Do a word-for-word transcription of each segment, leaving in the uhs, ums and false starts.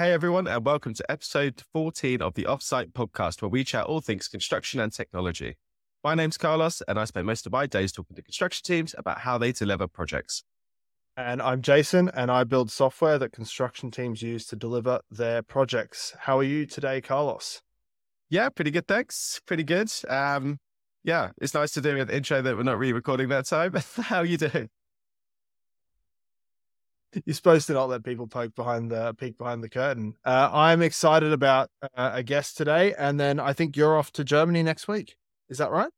Hey everyone, and welcome to episode fourteen of the Offsite Podcast, where we chat all things construction and technology. My name's Carlos, and I spend most of my days talking to construction teams about how they deliver projects. And I'm Jason, and I build software that construction teams use to deliver their projects. How are you today, Carlos? Yeah, pretty good, thanks. Pretty good. Um, yeah, it's nice to do an intro that we're not re-recording that time. How are you doing? You're supposed to not let people poke behind the peek behind the curtain. Uh, I'm excited about uh, a guest today, and then I think you're off to Germany next week. Is that right?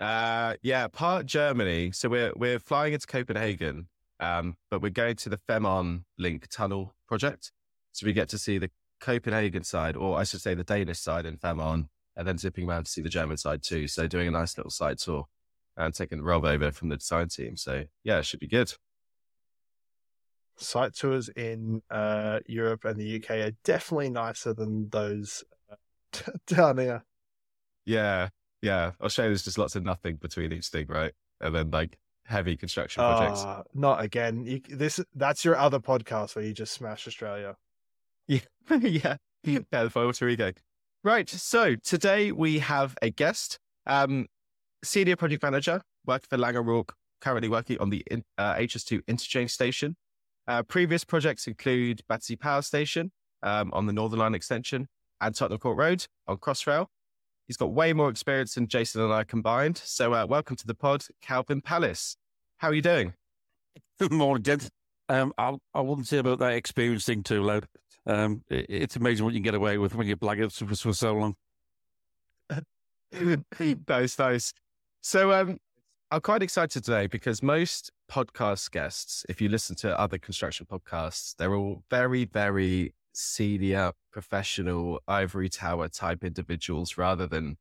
Uh, yeah, part Germany. So we're we're flying into Copenhagen, um, but we're going to the Fehmarn Link Tunnel project. So we get to see the Copenhagen side, or I should say the Danish side in Fehmarn, and then zipping around to see the German side too. So doing a nice little side tour and taking the rollover from the design team. So yeah, it should be good. Site tours in uh, Europe and the U K are definitely nicer than those uh, down here. Yeah, yeah. Australia is just lots of nothing between each thing, right? And then like heavy construction projects. Uh, not again. You, this that's your other podcast where you just smash Australia. Yeah, yeah. Yeah, the Puerto Rico. Right. So today we have a guest, um, senior project manager, worked for Laing O'Rourke, currently working on the uh, H S two Interchange Station. Uh, previous projects include Battersea Power Station um, on the Northern Line extension and Tottenham Court Road on Crossrail. He's got way more experience than Jason and I combined. So uh, welcome to the pod, Calvin Palace. How are you doing? Good morning, gents. Um, I'll, I wouldn't say about that experience thing too loud. Um, it, it's amazing what you can get away with when you blackguards for, for so long. Nice, nice. So um, I'm quite excited today because most podcast guests, if you listen to other construction podcasts, they're all very, very senior, professional, ivory tower type individuals rather than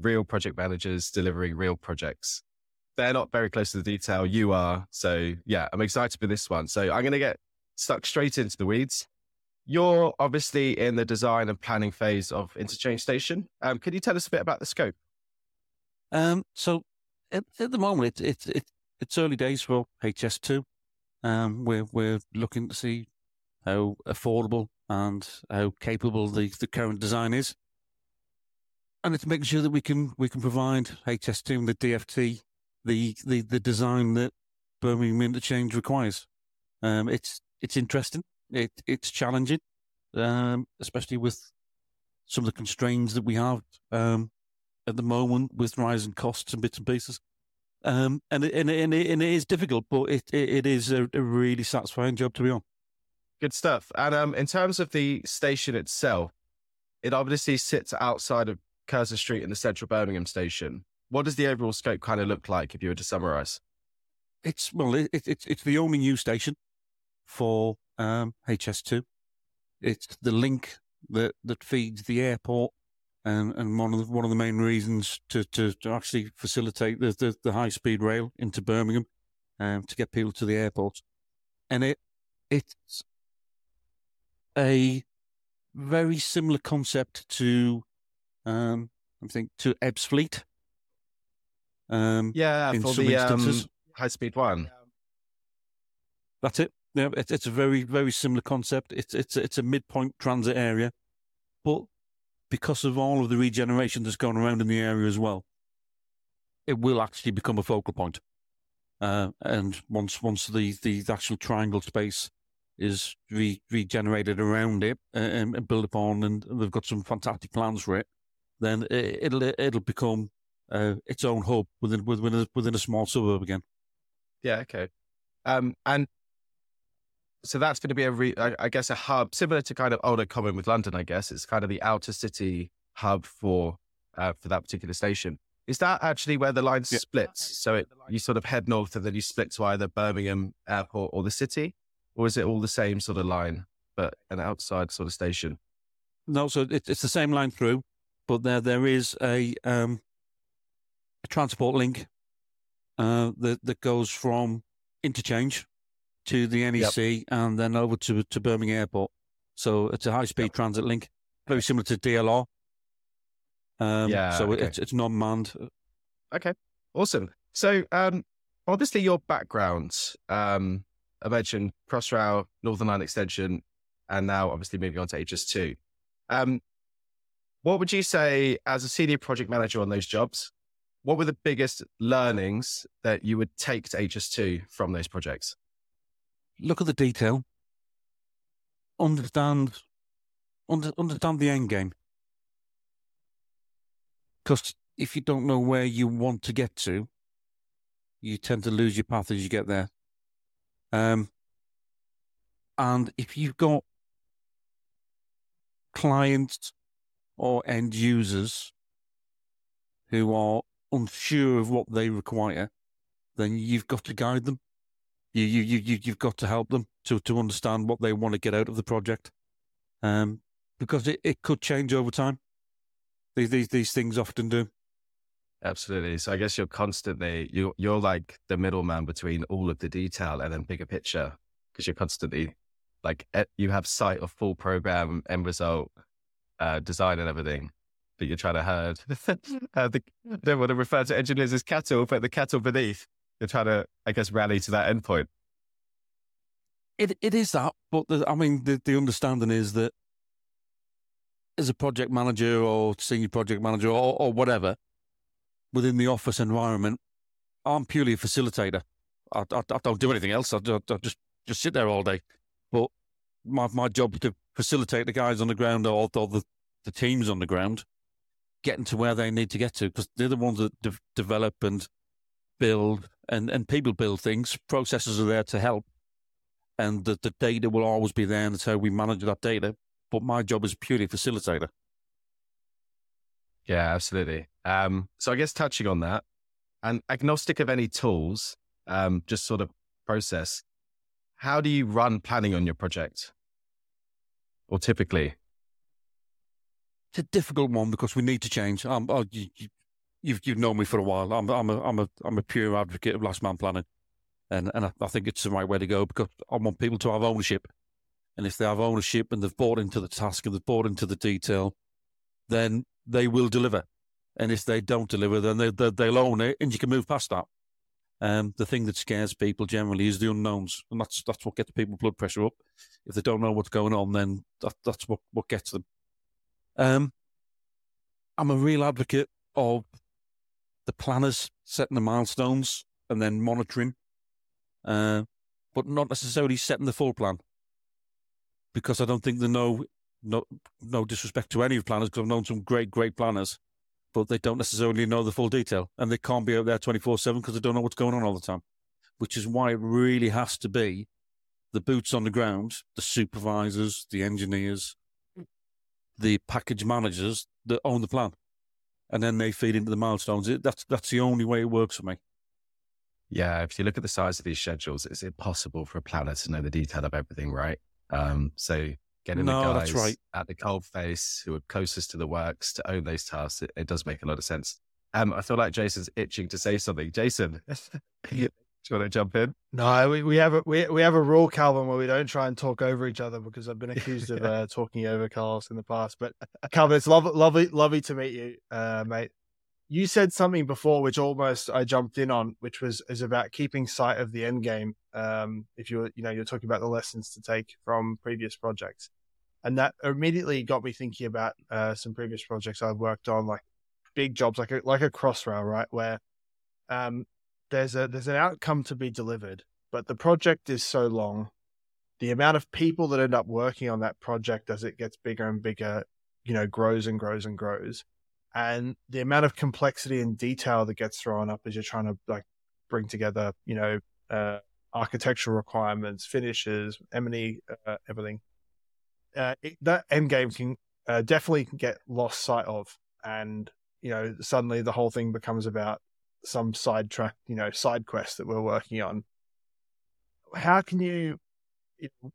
real project managers delivering real projects. They're not very close to the detail. You are. So yeah, I'm excited for this one. So I'm going to get stuck straight into the weeds. You're obviously in the design and planning phase of Interchange Station. Um, can you tell us a bit about the scope? Um, so at, at the moment, it's it's it, It's early days for H S two. Um, we're we're looking to see how affordable and how capable the, the current design is, and it's making sure that we can we can provide H S two and the D F T the the, the design that Birmingham Interchange requires. Um, it's it's interesting. It it's challenging, um, especially with some of the constraints that we have um, at the moment with rising costs and bits and pieces. Um, and, and, and, it, and it is difficult, but it, it, it is a, a really satisfying job to be on. Good stuff. And um, in terms of the station itself, it obviously sits outside of Curzon Street in the central Birmingham station. What does the overall scope kind of look like if you were to summarise? It's, well, it, it, it's, it's the only new station for um, H S two. It's the link that, that feeds the airport. And, and one of the, one of the main reasons to, to, to actually facilitate the, the, the high speed rail into Birmingham, um, to get people to the airport, and it it's a very similar concept to um, I think to Ebbsfleet. Um, yeah, in for some the instances. Um, high speed one. That's it. Yeah, it, it's a very very similar concept. It's it's it's a midpoint transit area, but because of all of the regeneration that's gone around in the area as well, it will actually become a focal point. Uh, and once once the, the actual triangle space is re- regenerated around it and, and built upon, and they've got some fantastic plans for it, then it, it'll it'll become uh, its own hub within within a, within a small suburb again. Yeah. Okay. Um. And so that's going to be a, re- I guess, a hub similar to kind of older common with London. I guess it's kind of the outer city hub for uh, for that particular station. Is that actually where the line yeah. splits? So it, you sort of head north and then you split to either Birmingham Airport or the city, or is it all the same sort of line but an outside sort of station? No, so it, it's the same line through, but there there is a um, a transport link uh, that that goes from Interchange to the N E C yep. and then over to, to Birmingham Airport. So it's a high-speed yep. transit link, very similar to D L R. Um, yeah, so okay. it's, it's non-manned. Okay, awesome. So um, obviously your background, um, I mentioned Crossrail, Northern Line Extension, and now obviously moving on to H S two. Um, what would you say as a senior project manager on those jobs? What were the biggest learnings that you would take to H S two from those projects? Look at the detail. Understand, under, understand the end game. Because if you don't know where you want to get to, you tend to lose your path as you get there. Um, and if you've got clients or end users who are unsure of what they require, then you've got to guide them. You, you, you, you you've got to help them to, to understand what they want to get out of the project. Um, because it, it could change over time. These, these, these things often do. Absolutely. So I guess you're constantly, you, you're like the middleman between all of the detail and then bigger picture, because you're constantly like, you have sight of full program, end result, uh, design and everything. That you're trying to herd. uh, the, I don't want to refer to engineers as cattle, but the cattle beneath, you're trying to, I guess, rally to that endpoint. It it is that, but the, I mean, the, the understanding is that as a project manager or senior project manager or, or whatever within the office environment, I'm purely a facilitator. I, I, I don't do anything else. I, I, I just just sit there all day. But my my job is to facilitate the guys on the ground or, or the the teams on the ground. Getting to where they need to get to, because they're the ones that de- develop and build, and, and people build things. Processes are there to help, and the, the data will always be there, and that's how we manage that data. But my job is purely facilitator. Yeah, absolutely. Um, so I guess touching on that, and agnostic of any tools, um, just sort of process, how do you run planning on your project? Or typically? It's a difficult one because we need to change. I'm, I, you, you've, you've known me for a while. I'm, I'm, a, I'm, a, I'm a pure advocate of last man planning. And, and I, I think it's the right way to go, because I want people to have ownership. And if they have ownership and they've bought into the task and they've bought into the detail, then they will deliver. And if they don't deliver, then they, they, they'll own it and you can move past that. Um, the thing that scares people generally is the unknowns. And that's that's what gets people's blood pressure up. If they don't know what's going on, then that, that's what, what gets them. Um, I'm a real advocate of the planners setting the milestones and then monitoring, uh, but not necessarily setting the full plan, because I don't think they know, no, no disrespect to any of the planners, because I've known some great, great planners, but they don't necessarily know the full detail, and they can't be out there twenty-four seven because they don't know what's going on all the time, which is why it really has to be the boots on the ground, the supervisors, the engineers, the package managers that own the plan, and then they feed into the milestones. It, that's that's the only way it works for me. Yeah, if you look at the size of these schedules, it's impossible for a planner to know the detail of everything, right? Um, so getting no, the guys right. at the cold face who are closest to the works to own those tasks, it, it does make a lot of sense. Um, I feel like Jason's itching to say something. Jason, do you want to jump in? No, we, we have a we, we have a rule, Calvin, where we don't try and talk over each other, because I've been accused of uh, talking over Carlos in the past. But Calvin, it's lovely, lovely, lovely to meet you, uh, mate. You said something before, which almost I jumped in on, which was is about keeping sight of the end game. Um, if you're, you know, you're talking about the lessons to take from previous projects, and that immediately got me thinking about uh, some previous projects I've worked on, like big jobs, like a, like a Crossrail, right, where. Um, There's a there's an outcome to be delivered, but the project is so long. The amount of people that end up working on that project as it gets bigger and bigger, you know, grows and grows and grows. And the amount of complexity and detail that gets thrown up as you're trying to like bring together, you know, uh, architectural requirements, finishes, M and E, uh, everything. Uh, it, that end game can uh, definitely can get lost sight of, and you know, suddenly the whole thing becomes about some sidetrack, you know, side quest that we're working on. How can you,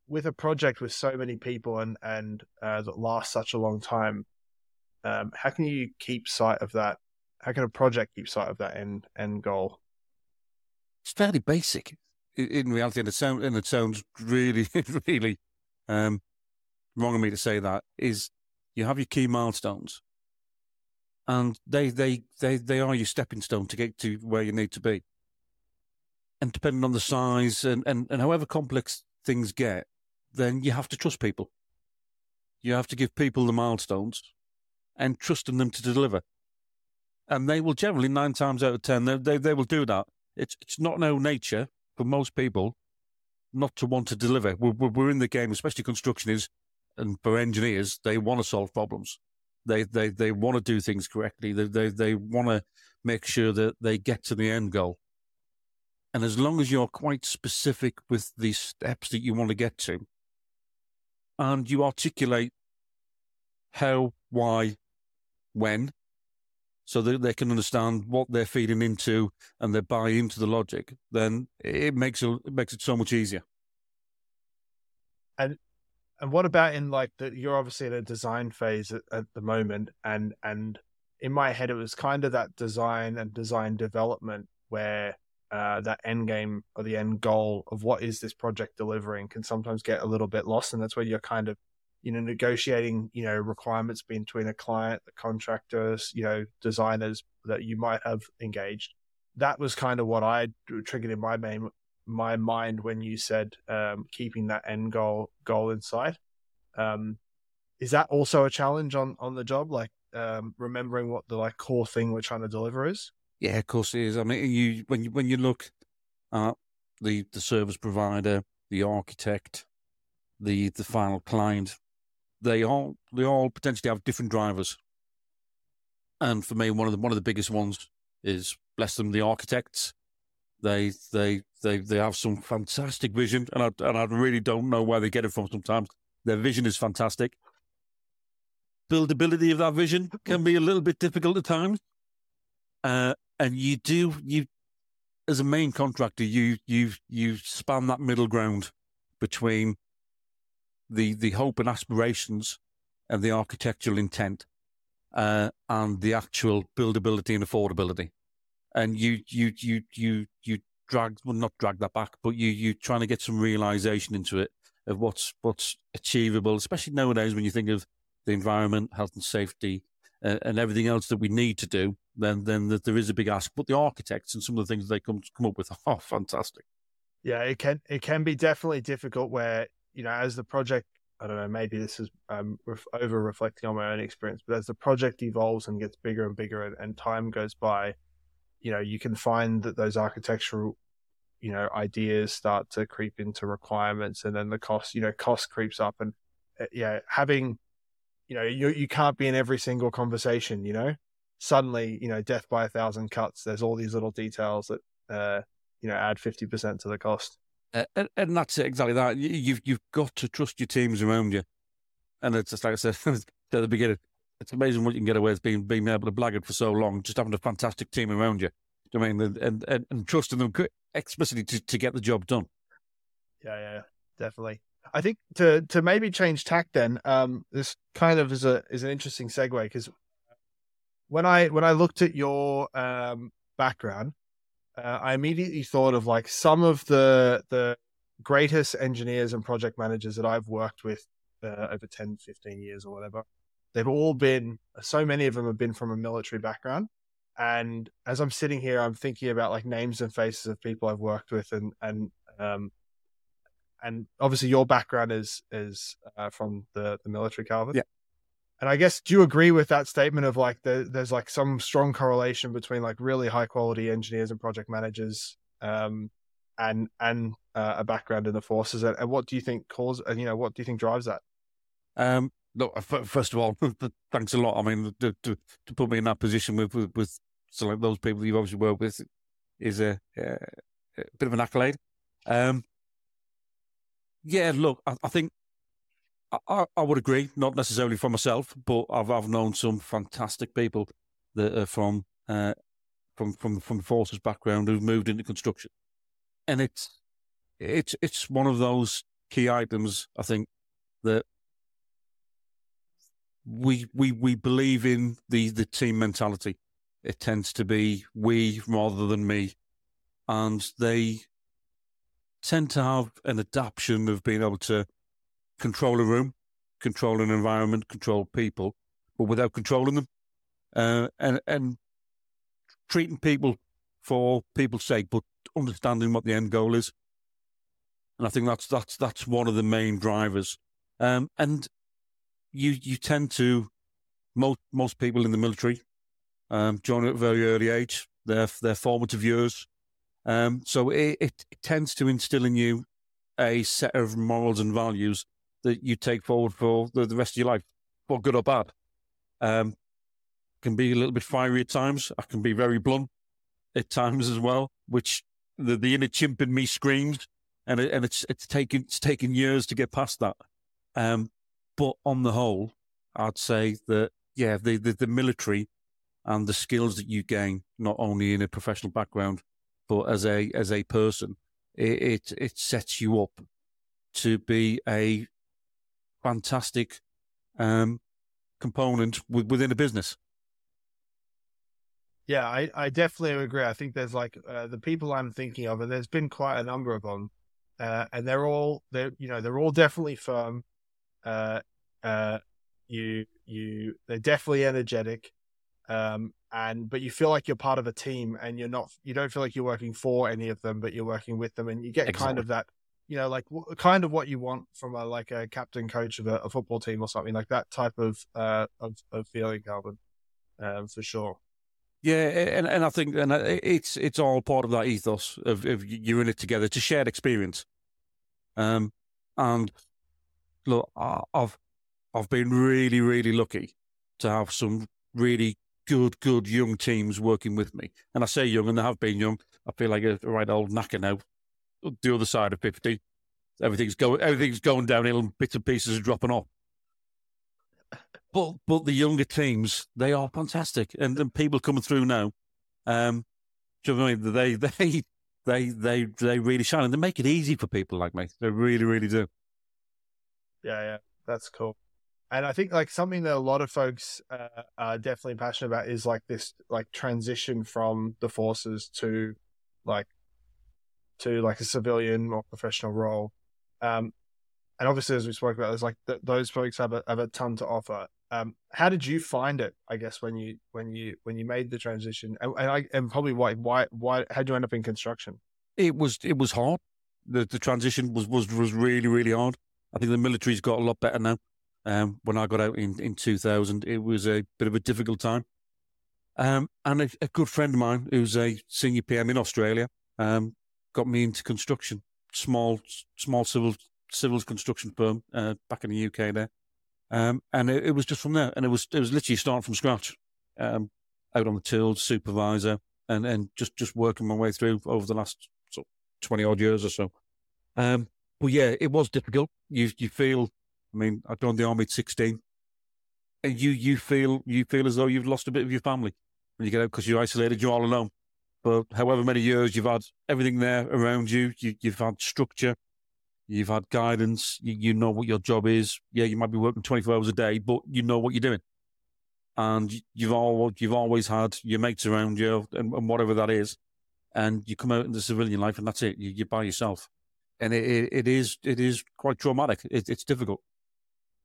with a project with so many people and and uh, that lasts such a long time, um, how can you keep sight of that? How can a project keep sight of that end end goal? It's fairly basic in reality, and it sounds and it sounds really, really um, wrong of me to say that. Is you have your key milestones. And they, they, they, they are your stepping stone to get to where you need to be. And depending on the size and, and, and however complex things get, then you have to trust people. You have to give people the milestones and trust in them to deliver. And they will generally, nine times out of ten, they they, they will do that. It's it's not in our nature for most people not to want to deliver. We're, we're in the game, especially construction is, and for engineers, they want to solve problems. They they they want to do things correctly. They they they want to make sure that they get to the end goal. And as long as you're quite specific with the steps that you want to get to, and you articulate how, why, when, so that they can understand what they're feeding into and they buy into the logic, then it makes it, it makes it so much easier. And and what about in like the, you're obviously in a design phase at, at the moment, and and in my head it was kind of that design and design development where uh, that end game or the end goal of what is this project delivering can sometimes get a little bit lost, and that's where you're kind of, you know, negotiating, you know, requirements between a client, the contractors, you know, designers that you might have engaged. That was kind of what I triggered in my main, my mind when you said um, keeping that end goal goal in sight. Um, is that also a challenge on, on the job? Like um, remembering what the like core thing we're trying to deliver is? Yeah, of course it is. I mean, you when you when you look at the the service provider, the architect, the the final client. They all they all potentially have different drivers, and for me, one of the one of the biggest ones is, bless them, the architects. They they they they have some fantastic vision, and I and I really don't know where they get it from. Sometimes their vision is fantastic. Buildability of that vision can be a little bit difficult at times, uh, and you do you as a main contractor you you you span that middle ground between the the hope and aspirations and the architectural intent uh, and the actual buildability and affordability. And you, you, you, you, you drag, well, not drag that back, but you, you trying to get some realization into it of what's, what's achievable, especially nowadays when you think of the environment, health and safety uh, and everything else that we need to do, then, then that there is a big ask, but the architects and some of the things they come come up with are fantastic. Yeah. It can, it can be definitely difficult where, you know, as the project, I don't know, maybe this is um, ref- over reflecting on my own experience, but as the project evolves and gets bigger and bigger and, and time goes by, you know, you can find that those architectural, you know, ideas start to creep into requirements, and then the cost, you know, cost creeps up. And uh, yeah, having, you know, you you can't be in every single conversation, you know, suddenly, you know, death by a thousand cuts. There's all these little details that, uh, you know, add fifty percent to the cost. Uh, and, and that's it, exactly that. You, you've you've got to trust your teams around you, and it's just like I said at the beginning. It's amazing what you can get away with being being able to blackguard for so long, just having a fantastic team around you. Do you know what I mean, and and, and trusting them explicitly to, to get the job done. Yeah, yeah, definitely. I think to to maybe change tack then. Um, this kind of is a is an interesting segue, because when I when I looked at your um background. Uh, I immediately thought of like some of the the greatest engineers and project managers that I've worked with uh, over ten, fifteen years or whatever. They've all been, so many of them have been from a military background. And as I'm sitting here, I'm thinking about like names and faces of people I've worked with. And and um, and obviously your background is is uh, from the, the military, Calvin. Yeah. And I guess, do you agree with that statement of like, the, there's like some strong correlation between like really high quality engineers and project managers um, and, and uh, a background in the forces? And, and what do you think cause, and you know, what do you think drives that? Um, look, first of all, thanks a lot. I mean, to, to, to put me in that position with, with, with so like those people you've obviously worked with is a, a bit of an accolade. Um, yeah, look, I, I think, I, I would agree, not necessarily for myself, but I've I've known some fantastic people that are from uh, from from from forces background who've moved into construction, and it's it's it's one of those key items I think that we we we believe in the the team mentality. It tends to be we rather than me, and they tend to have an adaptation of being able to control a room, control an environment, control people, but without controlling them, uh, and and treating people for people's sake, but understanding what the end goal is. And I think that's that's that's one of the main drivers. Um, and you you tend to, most most people in the military, um, join at a very early age, their their formative years. Um, so it, it, it tends to instill in you a set of morals and values that you take forward for the, the rest of your life, for good or bad. Um, can be a little bit fiery at times. I can be very blunt at times as well, which the, the inner chimp in me screams, and it, and it's it's taken it's taken years to get past that. Um, but on the whole, I'd say that yeah, the, the the military and the skills that you gain, not only in a professional background, but as a as a person, it it, it sets you up to be a fantastic um, component w- within a business. Yeah, I, I definitely agree. I think there's like uh, the people I'm thinking of, and there's been quite a number of them, uh, and they're all they you know they're all definitely firm. Uh, uh, you you they're definitely energetic, um, and but you feel like you're part of a team, and you're not you don't feel like you're working for any of them, but you're working with them, and you get Excellent. kind of that. You know, like w- kind of what you want from a like a captain coach of a, a football team or something like that type of uh, of, of feeling, Calvin, um, for sure. Yeah, and and I think and it's it's all part of that ethos of, of you're in it together. It's a shared experience. Um, and look, I've I've been really really lucky to have some really good good young teams working with me. And I say young, and they have been young. I feel like a right old knacker now. The other side of fifty, everything's going everything's going downhill, and bits and pieces are dropping off. But but the younger teams, they are fantastic, and and people coming through now, um, do you know what I mean? They they they they they really shine, and they make it easy for people like me. They really really do. Yeah, yeah, that's cool. And I think like something that a lot of folks uh, are definitely passionate about is like this like transition from the forces to like. to like a civilian or professional role. Um, and obviously, as we spoke about, there's like th- those folks have a, have a ton to offer. Um, how did you find it, I guess, when you, when you, when you made the transition and, and I, and probably why, why, why, how'd you end up in construction? It was, it was hard. The the transition was, was, was really, really hard. I think the military's got a lot better now. Um, when I got out in, in two thousand, it was a bit of a difficult time. Um, and a, a good friend of mine, who's a senior P M in Australia, um, got me into construction, small, small civil civils construction firm uh, back in the U K there, um, and it, it was just from there. And it was it was literally starting from scratch, um, out on the tools, supervisor, and and just, just working my way through over the last sort of twenty odd years or so. Um, but yeah, it was difficult. You you feel, I mean, I joined the army at sixteen, and you you feel you feel as though you've lost a bit of your family when you get out because you're isolated, you're all alone. But however many years you've had everything there around you, you you've had structure, you've had guidance, you, you know what your job is. Yeah, you might be working twenty-four hours a day, but you know what you're doing. And you've all, you've always had your mates around you and, and whatever that is. And you come out into civilian life and that's it. You, you're by yourself. And it, it, it is it is quite traumatic. It, it's difficult.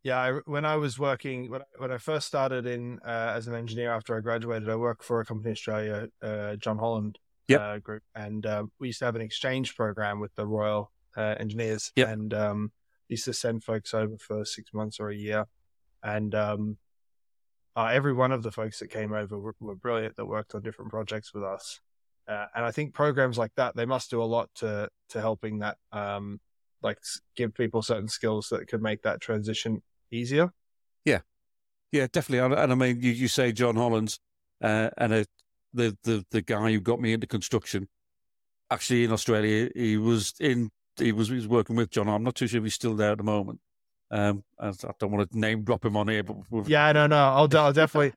Yeah, I, when I was working, when I, when I first started in uh, as an engineer after I graduated, I worked for a company in Australia, uh, John Holland yep. uh, group, and uh, we used to have an exchange program with the Royal uh, Engineers, yep. and um, used to send folks over for six months or a year, and um, uh, every one of the folks that came over were, were brilliant, that worked on different projects with us, uh, and I think programs like that, they must do a lot to to helping that, um, like give people certain skills that could make that transition easier. Yeah, yeah, definitely. And, and I mean, you, you say John Holland, uh, and a, the the the guy who got me into construction, actually in Australia, he was in he was he was working with John. I'm not too sure if he's still there at the moment. Um, I, I don't want to name drop him on here, but yeah, no, no, I'll, I'll definitely,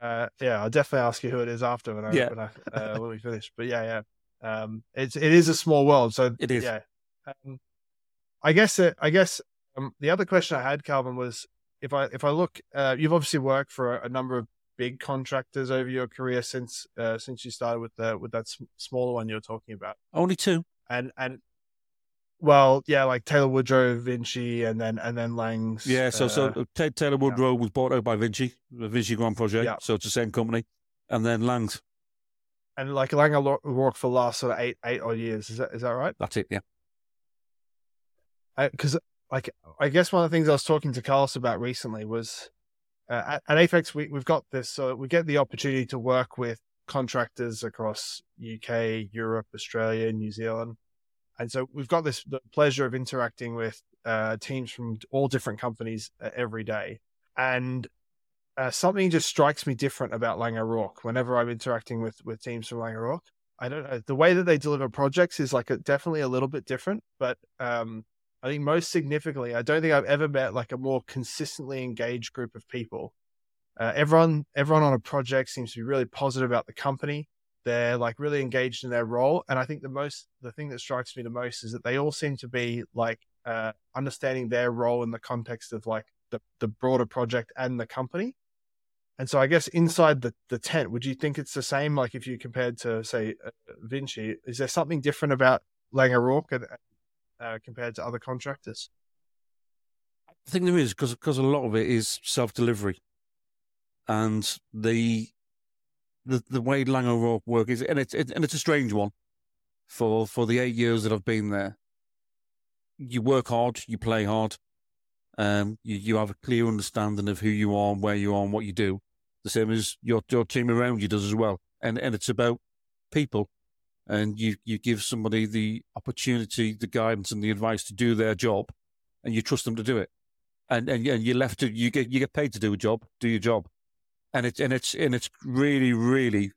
uh, yeah, I'll definitely ask you who it is after when I, yeah. when, I uh, when we finish. But yeah, yeah, um, it's it is a small world, so it is. Yeah, um, I guess it, I guess. Um, the other question I had, Calvin, was if I if I look, uh, you've obviously worked for a, a number of big contractors over your career since uh, since you started with the with that sm- smaller one you were talking about. Only two, and and well, yeah, like Taylor Woodrow, Vinci, and then and then Lang's. Yeah, so uh, so T- Taylor Woodrow yeah. was bought out by Vinci, the Vinci Grand Project. Yeah. So it's the same company, and then Lang's, and like Laing O'Rourke for the last sort of eight eight odd years. Is that is that right? That's it. Yeah, because. like, I guess one of the things I was talking to Carlos about recently was uh, at, at A F X, we, we've got this, so we get the opportunity to work with contractors across U K, Europe, Australia, New Zealand. And so we've got this the pleasure of interacting with uh, teams from all different companies every day. And uh, something just strikes me different about Laing O'Rourke whenever I'm interacting with, with teams from Laing O'Rourke. I don't know. The way that they deliver projects is like a, definitely a little bit different, but um, I think most significantly, I don't think I've ever met like a more consistently engaged group of people. Uh, everyone, everyone on a project seems to be really positive about the company. They're like really engaged in their role. And I think the most, the thing that strikes me the most is that they all seem to be like uh, understanding their role in the context of like the, the broader project and the company. And so I guess inside the, the tent, would you think it's the same? Like if you compared to, say, uh, Vinci, is there something different about Laing O'Rourke and, uh, compared to other contractors? I think there is, because because a lot of it is self-delivery. And the the, the way Laing O'Rourke work is, and it's it, and it's a strange one for for the eight years that I've been there. You work hard, you play hard, um, you, you have a clear understanding of who you are, and where you are, and what you do. The same as your your team around you does as well, and and it's about people, and you, you give somebody the opportunity, the guidance, and the advice to do their job, and you trust them to do it, and and, and you're left to you get you get paid to do a job, do your job, and it's and it's and it's really really.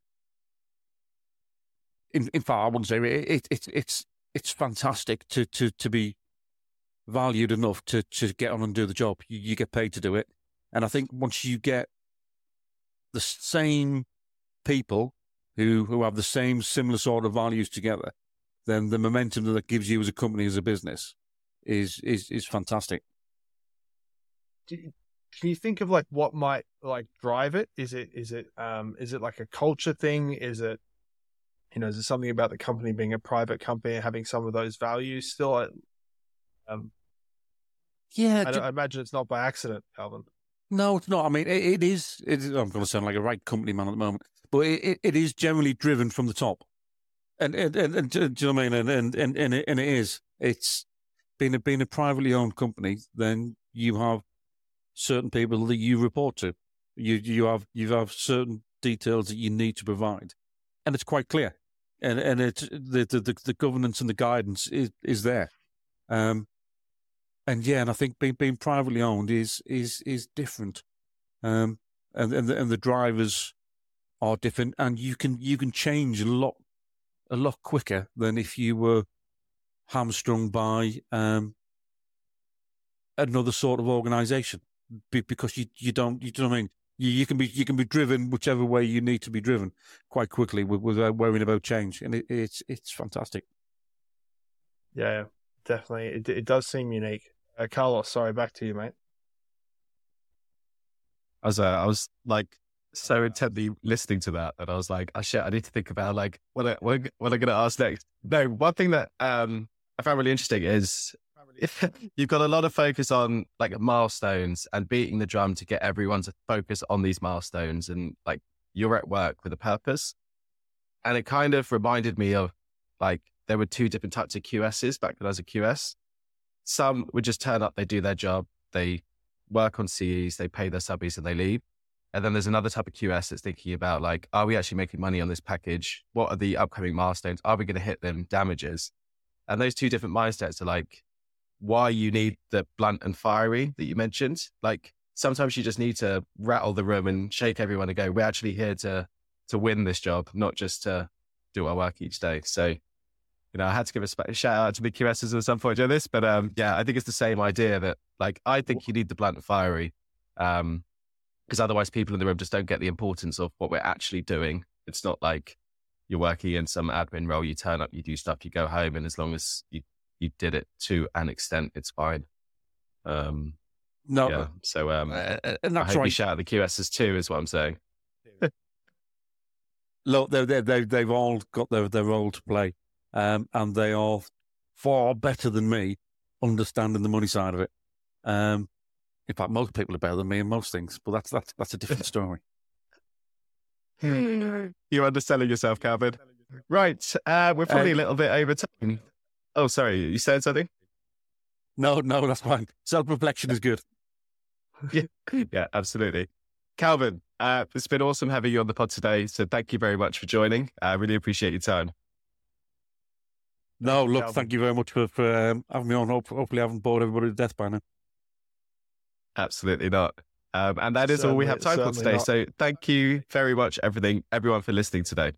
In in fact, I wouldn't say it, it, it it's it's fantastic to to to be valued enough to to get on and do the job. You, you get paid to do it, and I think once you get the same people who who have the same similar sort of values together, then the momentum that that gives you as a company, as a business, is is is fantastic. Do you, can you think of like what might like drive it? Is it is it um is it like a culture thing? Is it you know is it something about the company being a private company and having some of those values still? Um, yeah, I, do, I imagine it's not by accident, Calvin. No, it's not. I mean, it, it is. It, I'm going to sound like a right company man at the moment, but it, it, it is generally driven from the top, and and, and, and do you know what I mean? And and and and it, and it is. It's being a being a privately owned company. Then you have certain people that you report to. You you have you have certain details that you need to provide, and it's quite clear. And and it's the the, the, the governance and the guidance is, is there. Um, and yeah, and I think being, being privately owned is, is, is different. Um, and, and the, and the drivers are different, and you can, you can change a lot, a lot quicker than if you were hamstrung by, um, another sort of organization, be, because you, you don't, you know what I mean? You, you can be, you can be driven whichever way you need to be driven quite quickly without worrying about change. And it, it's, it's fantastic. Yeah. Definitely. It it does seem unique. Uh, Carlos, sorry, back to you, mate. I was, uh, I was like so intently listening to that that I was like, oh shit, I need to think about like, what I, what, what I'm going to ask next. No, one thing that um I found really interesting is you've got a lot of focus on like milestones and beating the drum to get everyone to focus on these milestones, and like you're at work with a purpose. And it kind of reminded me of like, there were two different types of Q Ss back when I was a Q S. Some would just turn up, they do their job, they work on C Es, they pay their subbies and they leave. And then there's another type of Q S that's thinking about like, are we actually making money on this package? What are the upcoming milestones? Are we going to hit them? Damages? And those two different mindsets are like, why you need the blunt and fiery that you mentioned. Like sometimes you just need to rattle the room and shake everyone and go, we're actually here to, to win this job, not just to do our work each day. So You know, I had to give a sp- shout out to the Q Ss at some point during this, but um, yeah, I think it's the same idea that like, I think you need the blunt and fiery um, because otherwise people in the room just don't get the importance of what we're actually doing. It's not like you're working in some admin role, you turn up, you do stuff, you go home. And as long as you, you did it to an extent, it's fine. Um, no. Yeah. So um, uh, and that's I hope right. You shout out the Q Ss too, is what I'm saying. Look, they're, they're, they're, they've all got their, their role to play. Um, and they are far better than me understanding the money side of it. Um, in fact, most people are better than me in most things, but that's that's that's a different story. You're underselling yourself, Calvin. Right, uh, we're probably uh, a little bit over time. Oh, sorry, you said something? No, no, that's fine. Self-reflection is good. Yeah, yeah, absolutely. Calvin, uh, it's been awesome having you on the pod today. So thank you very much for joining. I really appreciate your time. No, look, Calvin, thank you very much for, for um, having me on. Hopefully I haven't bored everybody to death by now. Absolutely not. Um, and that is certainly all we have time for today. Not. So thank you very much, everything, everyone for listening today.